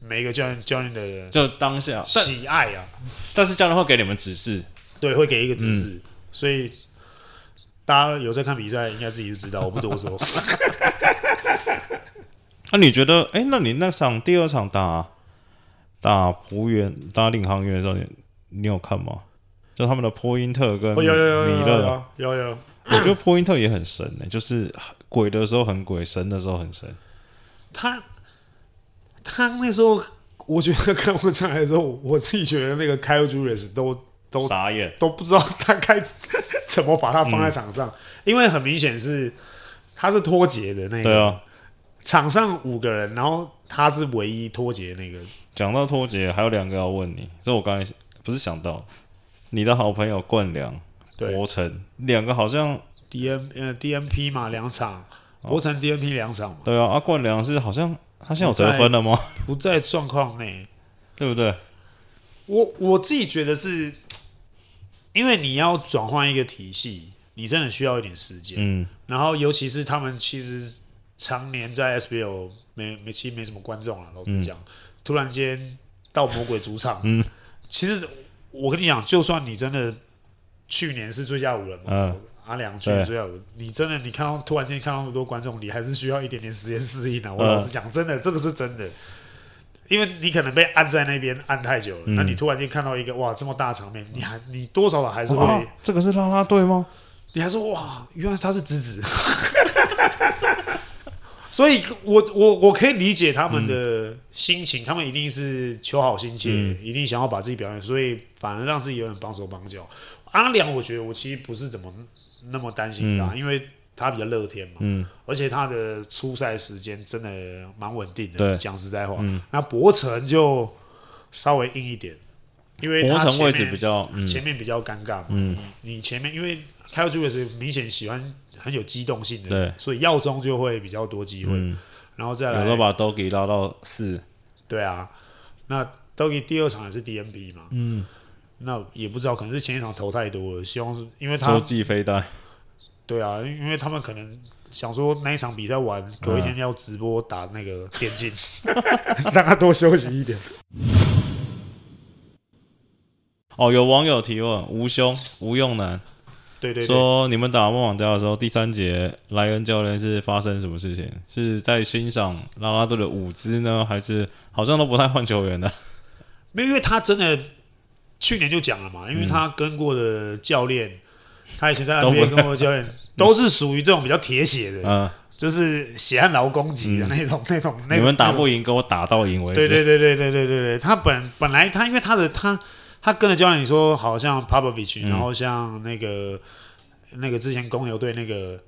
每一个教练的就当下喜爱啊，但是教练会给你们指示，对，会给一个指示，所以。大家有在看比赛，应该自己就知道，我不多说。那你觉得，那你那场第二场打璞园、打领航员的时候，你有看吗？就他们的波因特跟米勒，有。我觉得波因特也很神，就是鬼的时候很鬼，神的时候很神。他那时候，我觉得看我上来的时候，我自己觉得那个 Kyle Julius 都傻眼，都不知道他该怎么把他放在场上，因为很明显是他是脱节的那个，场上5个人，然后他是唯一脱节的那个。讲到脱节，还有2个要问你，这我刚才不是想到你的好朋友冠良、博成2个好像 DNP 嘛，2场，博成 DNP 2场嘛，对啊，冠良是好像他现在有得分了吗？不在状况内，对不对？我自己觉得是。因为你要转换一个体系，你真的需要一点时间。然后尤其是他们其实常年在 SBL 其实没什么观众了，老实讲，突然间到魔鬼主场，其实我跟你讲，就算你真的去年是最佳五人嘛，阿良去年最佳五人，你真的看到突然间看到那么多观众，你还是需要一点点时间适应的。我老实讲，真的这个是真的。因为你可能被按在那边按太久了，那你突然间看到一个哇这么大的场面，你多少还是会这个是拉拉队吗？你还说哇，原来他是直直，所以我可以理解他们的心情，他们一定是求好心切，一定想要把自己表现，所以反而让自己有点绑手绑脚。阿良，我觉得我其实不是怎么那么担心他，因为他比较乐天嘛，而且他的出赛时间真的蛮稳定的。讲实在话，那博成就稍微硬一点，因为他前面位置比较，前面比较尴尬嘛。你前面因为Kyle Julius明显喜欢很有机动性的，所以耀中就会比较多机会。然后再来，有时候把 Doggy 拉到4，对啊，那 Doggy 第2场也是 DNP 嘛，那也不知道可能是前一场投太多了，希望是因为他洲际飞弹。对啊，因为他们可能想说那一场比赛完，隔一天要直播打那个电竞，让他多休息一点。哦，有网友提问，无兄无用男，对，说你们打梦网家的时候，第三节莱恩教练是发生什么事情？是在欣赏拉拉队的舞姿呢，还是好像都不太换球员的？没有，因为他真的去年就讲了嘛，因为他跟过的教练，他以前在 NBA 跟过的教练都是属于这种比较铁血的，就是血汗劳工级的那种。你们打不赢，给我打到赢为止。对，他本来他因为他跟着教练，你说好像 Popovich，然后像那个之前公牛队那个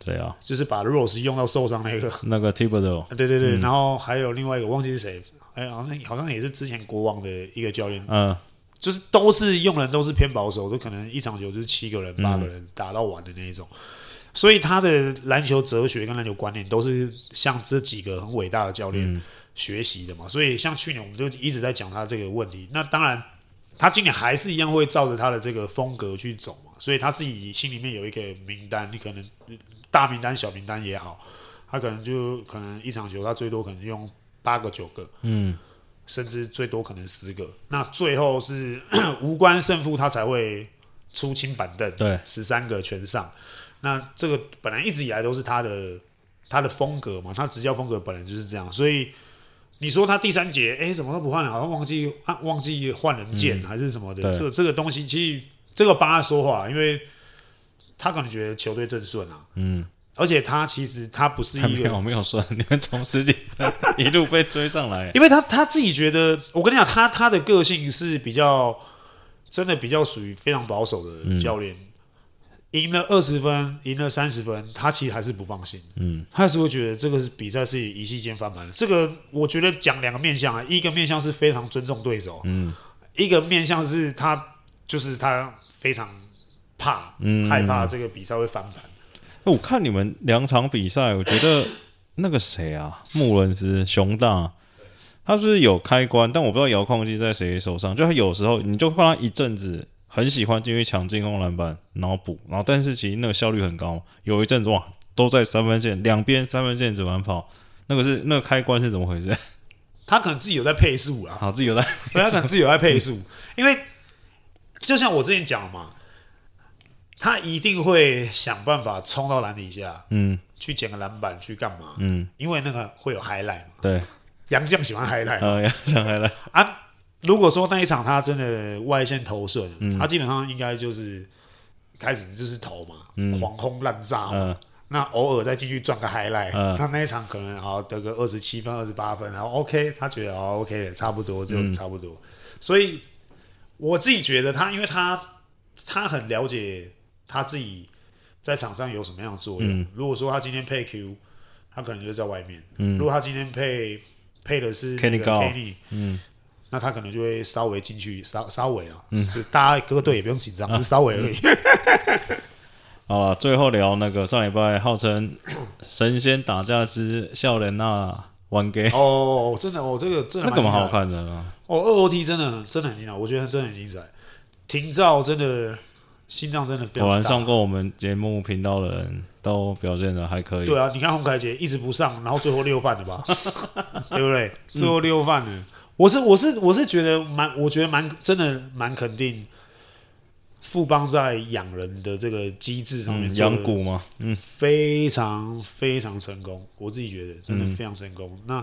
谁啊，就是把 Rose 用到受伤那个 Thibodeau， 对，然后还有另外一个忘记是谁，好像也是之前国王的一个教练，就是都是用人都是偏保守，都可能一场球就是7个人、8个人打到完的那一种，所以他的篮球哲学跟篮球观念都是像这几个很伟大的教练学习的嘛，所以像去年我们就一直在讲他这个问题，那当然。他今年还是一样会照着他的这个风格去走嘛，所以他自己心里面有一个名单，你可能大名单、小名单也好，他可能一场球他最多可能用8个、9个，甚至最多可能10个。那最后是无关胜负，他才会出清板凳，对，13个全上。那这个本来一直以来都是他的风格嘛，他执教风格本来就是这样，所以。你说他第三节，哎，怎么都不换了，好像忘记换人键还是什么的。这个东西，其实这个帮他说话，因为他可能觉得球队正顺啊。而且他其实他不是一个没有顺，你们从10几分一路被追上来，因为他自己觉得，我跟你讲，他的个性是比较真的比较属于非常保守的教练。赢了20分，赢了30分，他其实还是不放心。他还是会觉得这个比赛是一夕间翻盘的。这个我觉得讲两个面向啊，一个面向是非常尊重对手，一个面向是他非常害怕这个比赛会翻盘。我看你们2场比赛，我觉得那个谁啊，穆伦斯熊大，他是有开关，但我不知道遥控器在谁手上。就他有时候你就看他一阵子。很喜欢进去抢进攻篮板，然后补，然后但是其实那个效率很高。有一阵子哇，都在三分线两边三分线怎么跑？那个开关是怎么回事？他可能自己有在配速啊，好，他可能自己有在配速，因为就像我之前讲的嘛，他一定会想办法冲到篮底下，去捡个篮板去干嘛？因为那个会有 highlight 嘛，对，洋将喜欢 highlight， 洋将 highlight 啊。如果说那一场他真的外线投顺，他基本上应该就是开始就是投嘛，狂轰滥炸嘛，那偶尔再继续赚个 highlight，他那一场可能好得个27分、28分，然后 OK， 他觉得好 OK 了，差不多就差不多。所以我自己觉得他，因为他很了解他自己在场上有什么样的作用。如果说他今天配 Q， 他可能就在外面；如果他今天配的是 Kenny，那他可能就会稍微进去，稍微啊，所以大家各队也不用紧张，就稍微而已。好了，最后聊那个上礼拜号称神仙打架之少年那玩家哦，真的哦，这个那个蛮好看的啦。哦，2OT 真的很精彩，我觉得真的很精彩。廷照真的心脏真的非常大。果然上过我们节目频道的人都表现的还可以。对啊，你看洪凯杰一直不上，然后最后6犯了吧？对不对？最后6犯了。我是觉得我觉得真的蛮肯定，富邦在养人的这个机制上面，养股嘛，非常非常成功，我自己觉得真的非常成功。那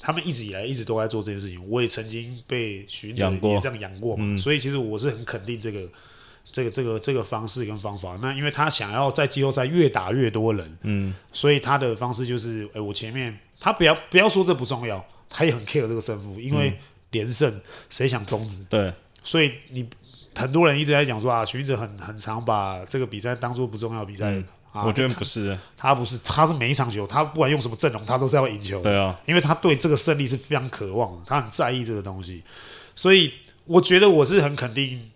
他们一直以来一直都在做这件事情，我也曾经被学长也这样养过嘛，所以其实我是很肯定这个方式跟方法。那因为他想要在季后赛越打越多人，所以他的方式就是，我前面他不要说这不重要。他也很 care 这个胜负，因为连胜谁想终止？对，所以你很多人一直在讲说啊，许晋哲很常把这个比赛当做不重要的比赛，我觉得不是，他是每一场球，他不管用什么阵容，他都是要赢球。对啊，因为他对这个胜利是非常渴望的，他很在意这个东西，所以我觉得我是很肯定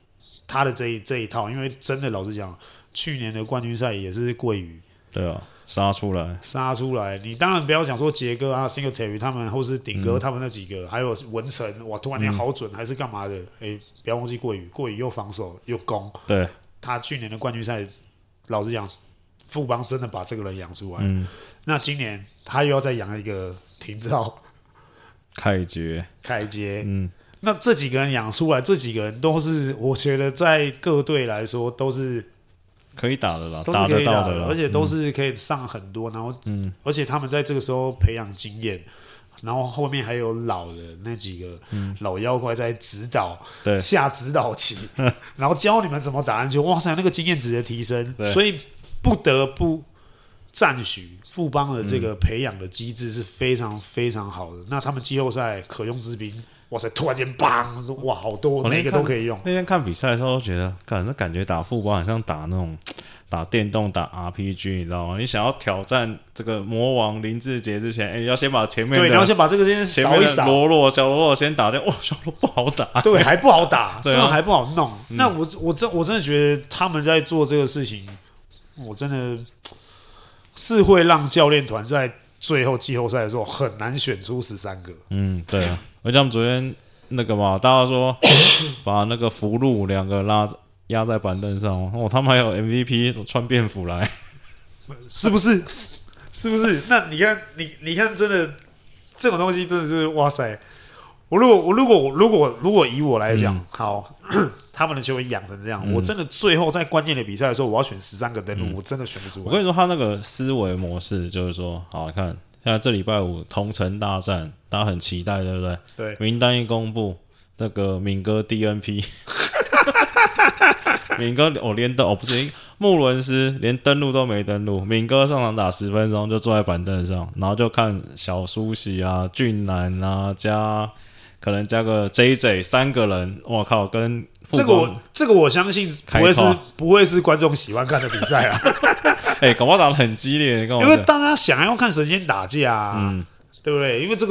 他的这一套，因为真的老实讲，去年的冠军赛也是桂鱼。对啊。杀出来！你当然不要讲说杰哥啊、Singletary 他们，或是顶哥他们那几个，还有文成，哇，突然间好准，还是干嘛的？不要忘记桂宇，又防守又攻。对，他去年的冠军赛，老实讲，富邦真的把这个人养出来。那今年他又要再养一个廷照、凯杰。那这几个人养出来，这几个人都是我觉得在各队来说都是可以打的啦，打得到的啦，而且都是可以上很多，然后而且他们在这个时候培养经验，然后后面还有老的那几个老妖怪在指导，下指导棋，然后教你们怎么打篮球。哇塞，那个经验值的提升，所以不得不赞许富邦的这个培养的机制是非常非常好的。那他们季后赛可用之兵，哇塞！突然间，砰！哇，好多，每个都可以用。那天看比赛的时候，觉得，那感觉打富邦好像打那种打电动、打 RPG， 你知道吗？你想要挑战这个魔王林志杰之前，要先把前面的，你要先把这个先扫一扫。小罗先打掉，哦，小罗不好打，对，还不好打，真的还不好弄。那我真的觉得他们在做这个事情，我真的是会让教练团在最后季后赛的时候很难选出13个。对啊。而且他们昨天那个嘛，大家说把那个福禄2个压在板凳上，他们还有 MVP 穿便服来，是不是？是不是？那你看，你看，真的这种东西真的是哇塞！如果以我来讲，好，他们的球员养成这样，我真的最后在关键的比赛的时候，我要选13个登陆，我真的选不出来。我跟你说，他那个思维模式就是说，好，你看。像这礼拜5同城大战，大家很期待，对不对？对。名单一公布，那个敏哥 DNP， 敏哥穆伦斯连登录都没登录，敏哥上场打10分钟就坐在板凳上，然后就看小苏喜啊、俊男啊，可能加个 JJ 3个人，哇靠，跟这个我相信不会是观众喜欢看的比赛啊。搞不好打得很激烈，因为大家想要看神仙打架啊，对不对？因为这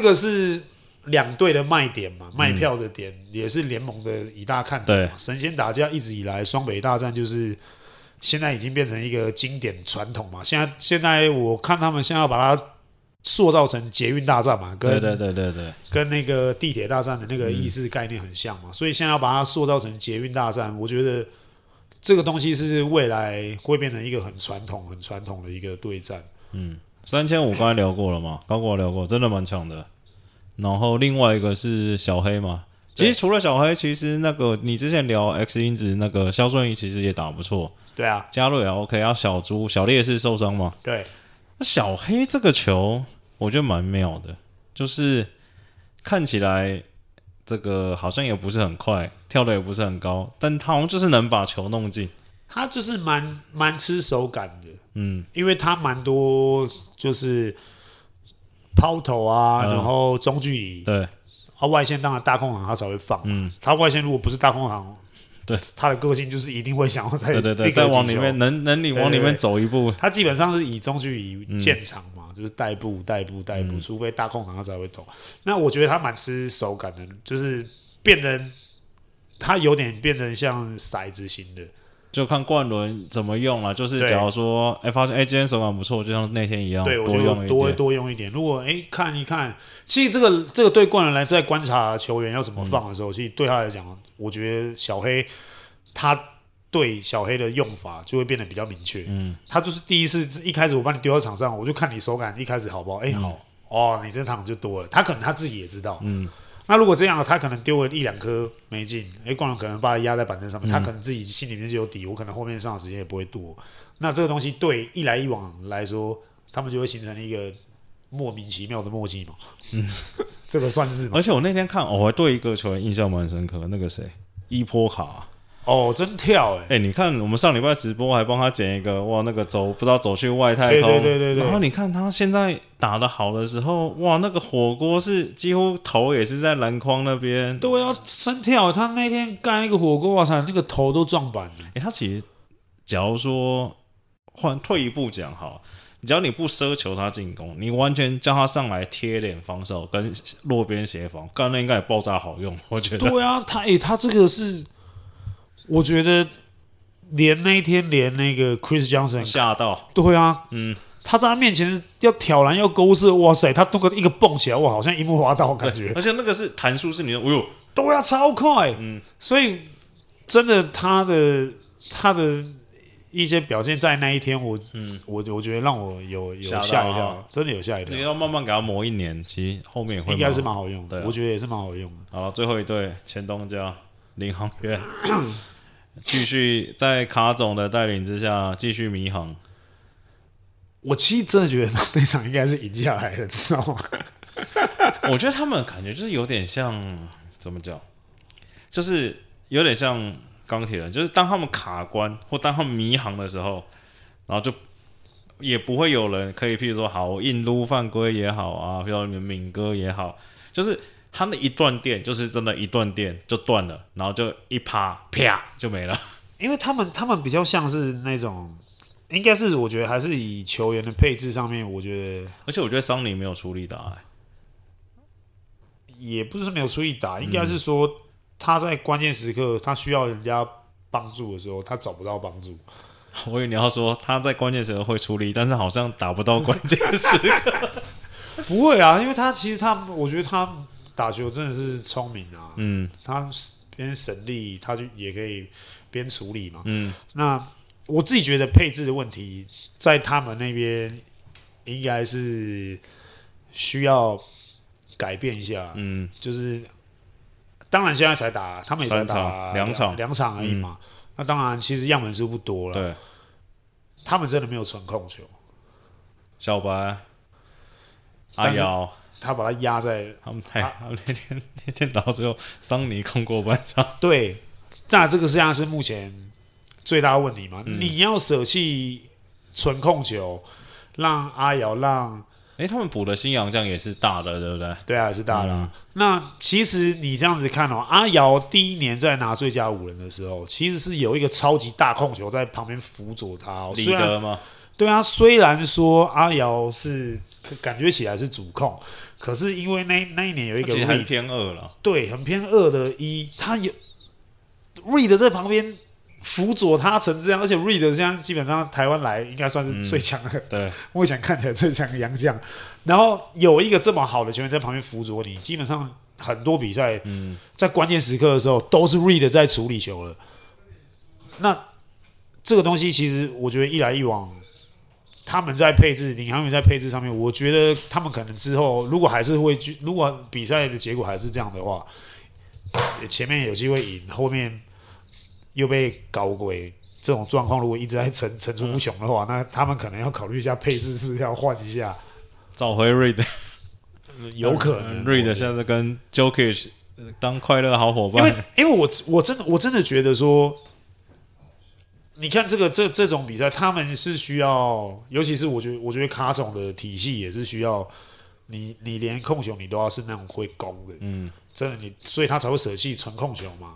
个是两队的卖点嘛，卖票的点也是联盟的一大看点嘛。神仙打架一直以来双北大战就是现在已经变成一个经典传统嘛。现在我看他们现在要把它塑造成捷运大战嘛，对，跟那个地铁大战的那个意思概念很像嘛，所以现在要把它塑造成捷运大战，我觉得。这个东西是未来会变成一个很传统的一个对战。3500刚才聊过了嘛，刚过聊过，真的蛮强的。然后另外一个是小黑嘛，其实除了小黑，其实那个你之前聊 X 因子那个肖顺义其实也打不错。对啊，加瑞也 OK， 然后小猪小烈士受伤嘛。对，那小黑这个球我觉得蛮妙的，就是看起来。这个好像也不是很快，跳的也不是很高，但他好像就是能把球弄进。他就是蛮吃手感的，因为他蛮多就是抛投啊，然后中距离，对，外线当然大空行他才会放，他外线如果不是大空行，对，他的个性就是一定会想要再往里面能往里面走一步。他基本上是以中距离建长嘛。就是代步，除非大空档他才会投。那我觉得他蛮吃手感的，就是变成他有点变成像骰子型的，就看冠伦怎么用了。就是假如说，发现今天手感不错，就像那天一样，对，我觉得多用一点。如果看一看，其实这个对冠伦来在观察球员要怎么放的时候，其实对他来讲，我觉得小黑他。对小黑的用法就会变得比较明确。他就是一开始我把你丢到场上，我就看你手感一开始好不好？好哦，你这场就多了。他可能他自己也知道。那如果这样，他可能丢了1-2颗没进，冠伦可能把他压在板凳上面，他可能自己心里面就有底，我可能后面上的时间也不会多。那这个东西对一来一往来说，他们就会形成一个莫名其妙的默契嘛。这个算是。而且我那天看，我还对一个球员印象蛮深刻，那个谁，伊波卡。哦，真跳你看我们上礼拜直播还帮他剪一个，哇，那个不知道走去外太空，对。然后你看他现在打得好的时候，哇，那个火锅是几乎头也是在篮筐那边。对啊，真跳，他那天干一个火锅，哇塞，那个头都撞板了。他其实，假如说退一步讲好，只要你不奢求他进攻，你完全叫他上来贴脸防守跟落边协防，干那应该也爆炸好用，我觉得。对啊，他这个是。我觉得连那个 Chris Johnson 吓到，对啊，他在他面前要挑篮要勾射，哇塞，他那个一个蹦起来，哇，好像一幕滑到感觉，而且那个是弹速是你的，哎呦，对啊，超快，所以真的他的一些表现在那一天我，我觉得让我有吓一跳，真的有吓一跳。你要慢慢给它磨一年，其实后面也会应该是蛮好用的，我觉得也是蛮好用的。好，最后一队前东家领航员继续在卡总的带领之下继续迷航。我其实真的觉得那场应该是赢下来了，你知道吗？我觉得他们感觉就是有点像怎么讲，就是有点像钢铁人，就是当他们卡关或当他们迷航的时候，然后就也不会有人可以，譬如说好硬撸犯规也好啊，譬如说你们敏哥也好，就是他那一段电就是真的一段电就断了，然后就一趴啪就没了。因为他们比较像是那种。应该是我觉得还是以球员的配置上面，我觉得，而且我觉得桑尼没有出力打、也不是没有出力打，应该是说他在关键时刻他需要人家帮助的时候，他找不到帮助。我以为你要说他在关键时刻会出力，但是好像打不到关键时刻。不会啊，因为他其实我觉得他打球真的是聪明啊，他边省力，他就也可以边处理嘛，那。我自己觉得配置的问题，在他们那边应该是需要改变一下。就是当然现在才打，他们也才打两场而已嘛。那当然，其实样本数不多了。对，他们真的没有传控球。小白、阿瑶，他把他压在他们那天打到最后，桑尼控过半场。对，那这个实际上是目前。最大的问题嘛，你要舍弃纯控球，让阿瑶让，他们补的新洋将也是大的，对不对？对啊，也是大的。那其实你这样子看哦，阿瑶第一年在拿最佳五人的时候，其实是有一个超级大控球在旁边辅佐他、李德吗？对啊，虽然说阿瑶是感觉起来是主控，可是因为那一年有一个 Reed, 很偏二了，对，很偏二的一，他有 Reed 在旁边。辅佐他成这样，而且 Reed 现在基本上台湾来应该算是最强的，对，我以前看起来最强的洋将。然后有一个这么好的球员在旁边辅佐你，基本上很多比赛，在关键时刻的时候都是 Reed 在处理球了。那这个东西其实我觉得一来一往，他们在配置，领航员在配置上面，我觉得他们可能之后如果还是会，如果比赛的结果还是这样的话，前面有机会赢，后面。又被搞鬼，这种状况如果一直在层出不穷的话，那他们可能要考虑一下配置是不是要换一下，找回瑞德，有可能瑞德现在跟 Jokić 当快乐好伙伴。因为我真的觉得说，你看这种比赛，他们是需要，尤其是我觉得卡总的体系也是需要你连控球你都要是那种会攻的，真的你，所以他才会舍弃纯控球嘛。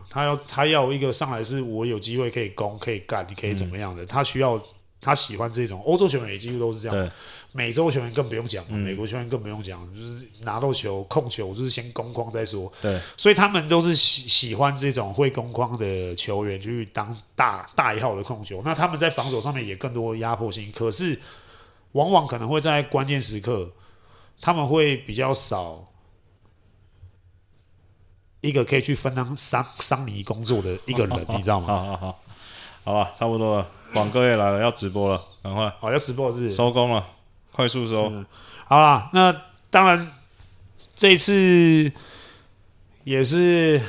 他要一个上来是我有机会可以攻、可以干、可以怎么样的。他喜欢这种欧洲球员也几乎都是这样，美洲球员更不用讲，美国球员更不用讲，就是拿到球控球就是先攻框再说。对，所以他们都是喜欢这种会攻框的球员去当大一号的控球。那他们在防守上面也更多压迫性，可是往往可能会在关键时刻，他们会比较少。一个可以去分担桑尼工作的一个人，你知道吗？好吧，差不多了，广哥也来了，要直播了，赶快！要直播是不是？收工了，快速收。好啦，那当然，这一次也是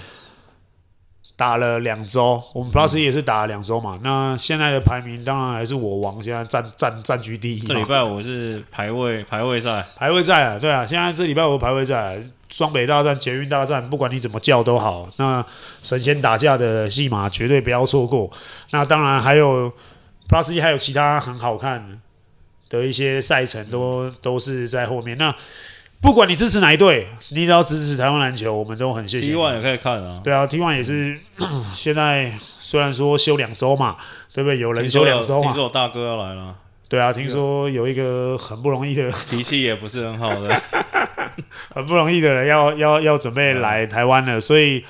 打了2周，我们 Plus 也是打了2周嘛。那现在的排名当然还是我王，现在占据第一。这礼拜我是排位赛啊，对啊，现在这礼拜我排位赛。双北大战、捷运大战，不管你怎么叫都好。那神仙打架的戏码绝对不要错过。那当然还有 Plus 1还有其他很好看的一些赛程都是在后面。那不管你支持哪一队，你只要支持台湾篮球，我们都很谢谢。T1 也可以看啊。对啊 ，T1 也是现在虽然说休2周嘛，对不对？有人休2周嘛。听说我大哥要来了。对啊，听说有一个很不容易的，脾气也不是很好的。很不容易的人要准备来台湾了，所以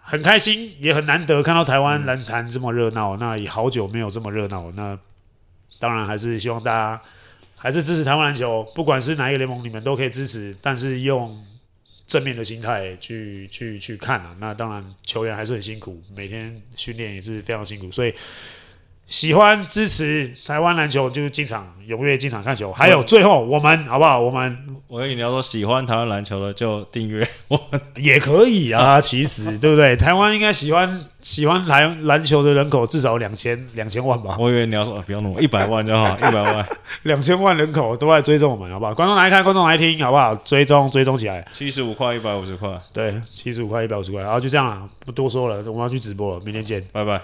很开心，也很难得看到台湾篮坛这么热闹。那也好久没有这么热闹。那当然还是希望大家还是支持台湾篮球，不管是哪一个联盟，你们都可以支持，但是用正面的心态去看啊。那当然球员还是很辛苦，每天训练也是非常辛苦，所以喜欢支持台湾篮球就是经常踊跃经常看球，还有最后我们好不好，我跟你聊说喜欢台湾篮球的就订阅我们也可以啊其实对不对，台湾应该喜欢篮球的人口至少2000万吧，我以为你要说不要弄100万就好100万2000万人口都来追踪我们好不好，观众来看观众来听好不好，追踪起来75块150块对75块150块，然后就这样啦，不多说了，我们要去直播了，明天见，拜拜。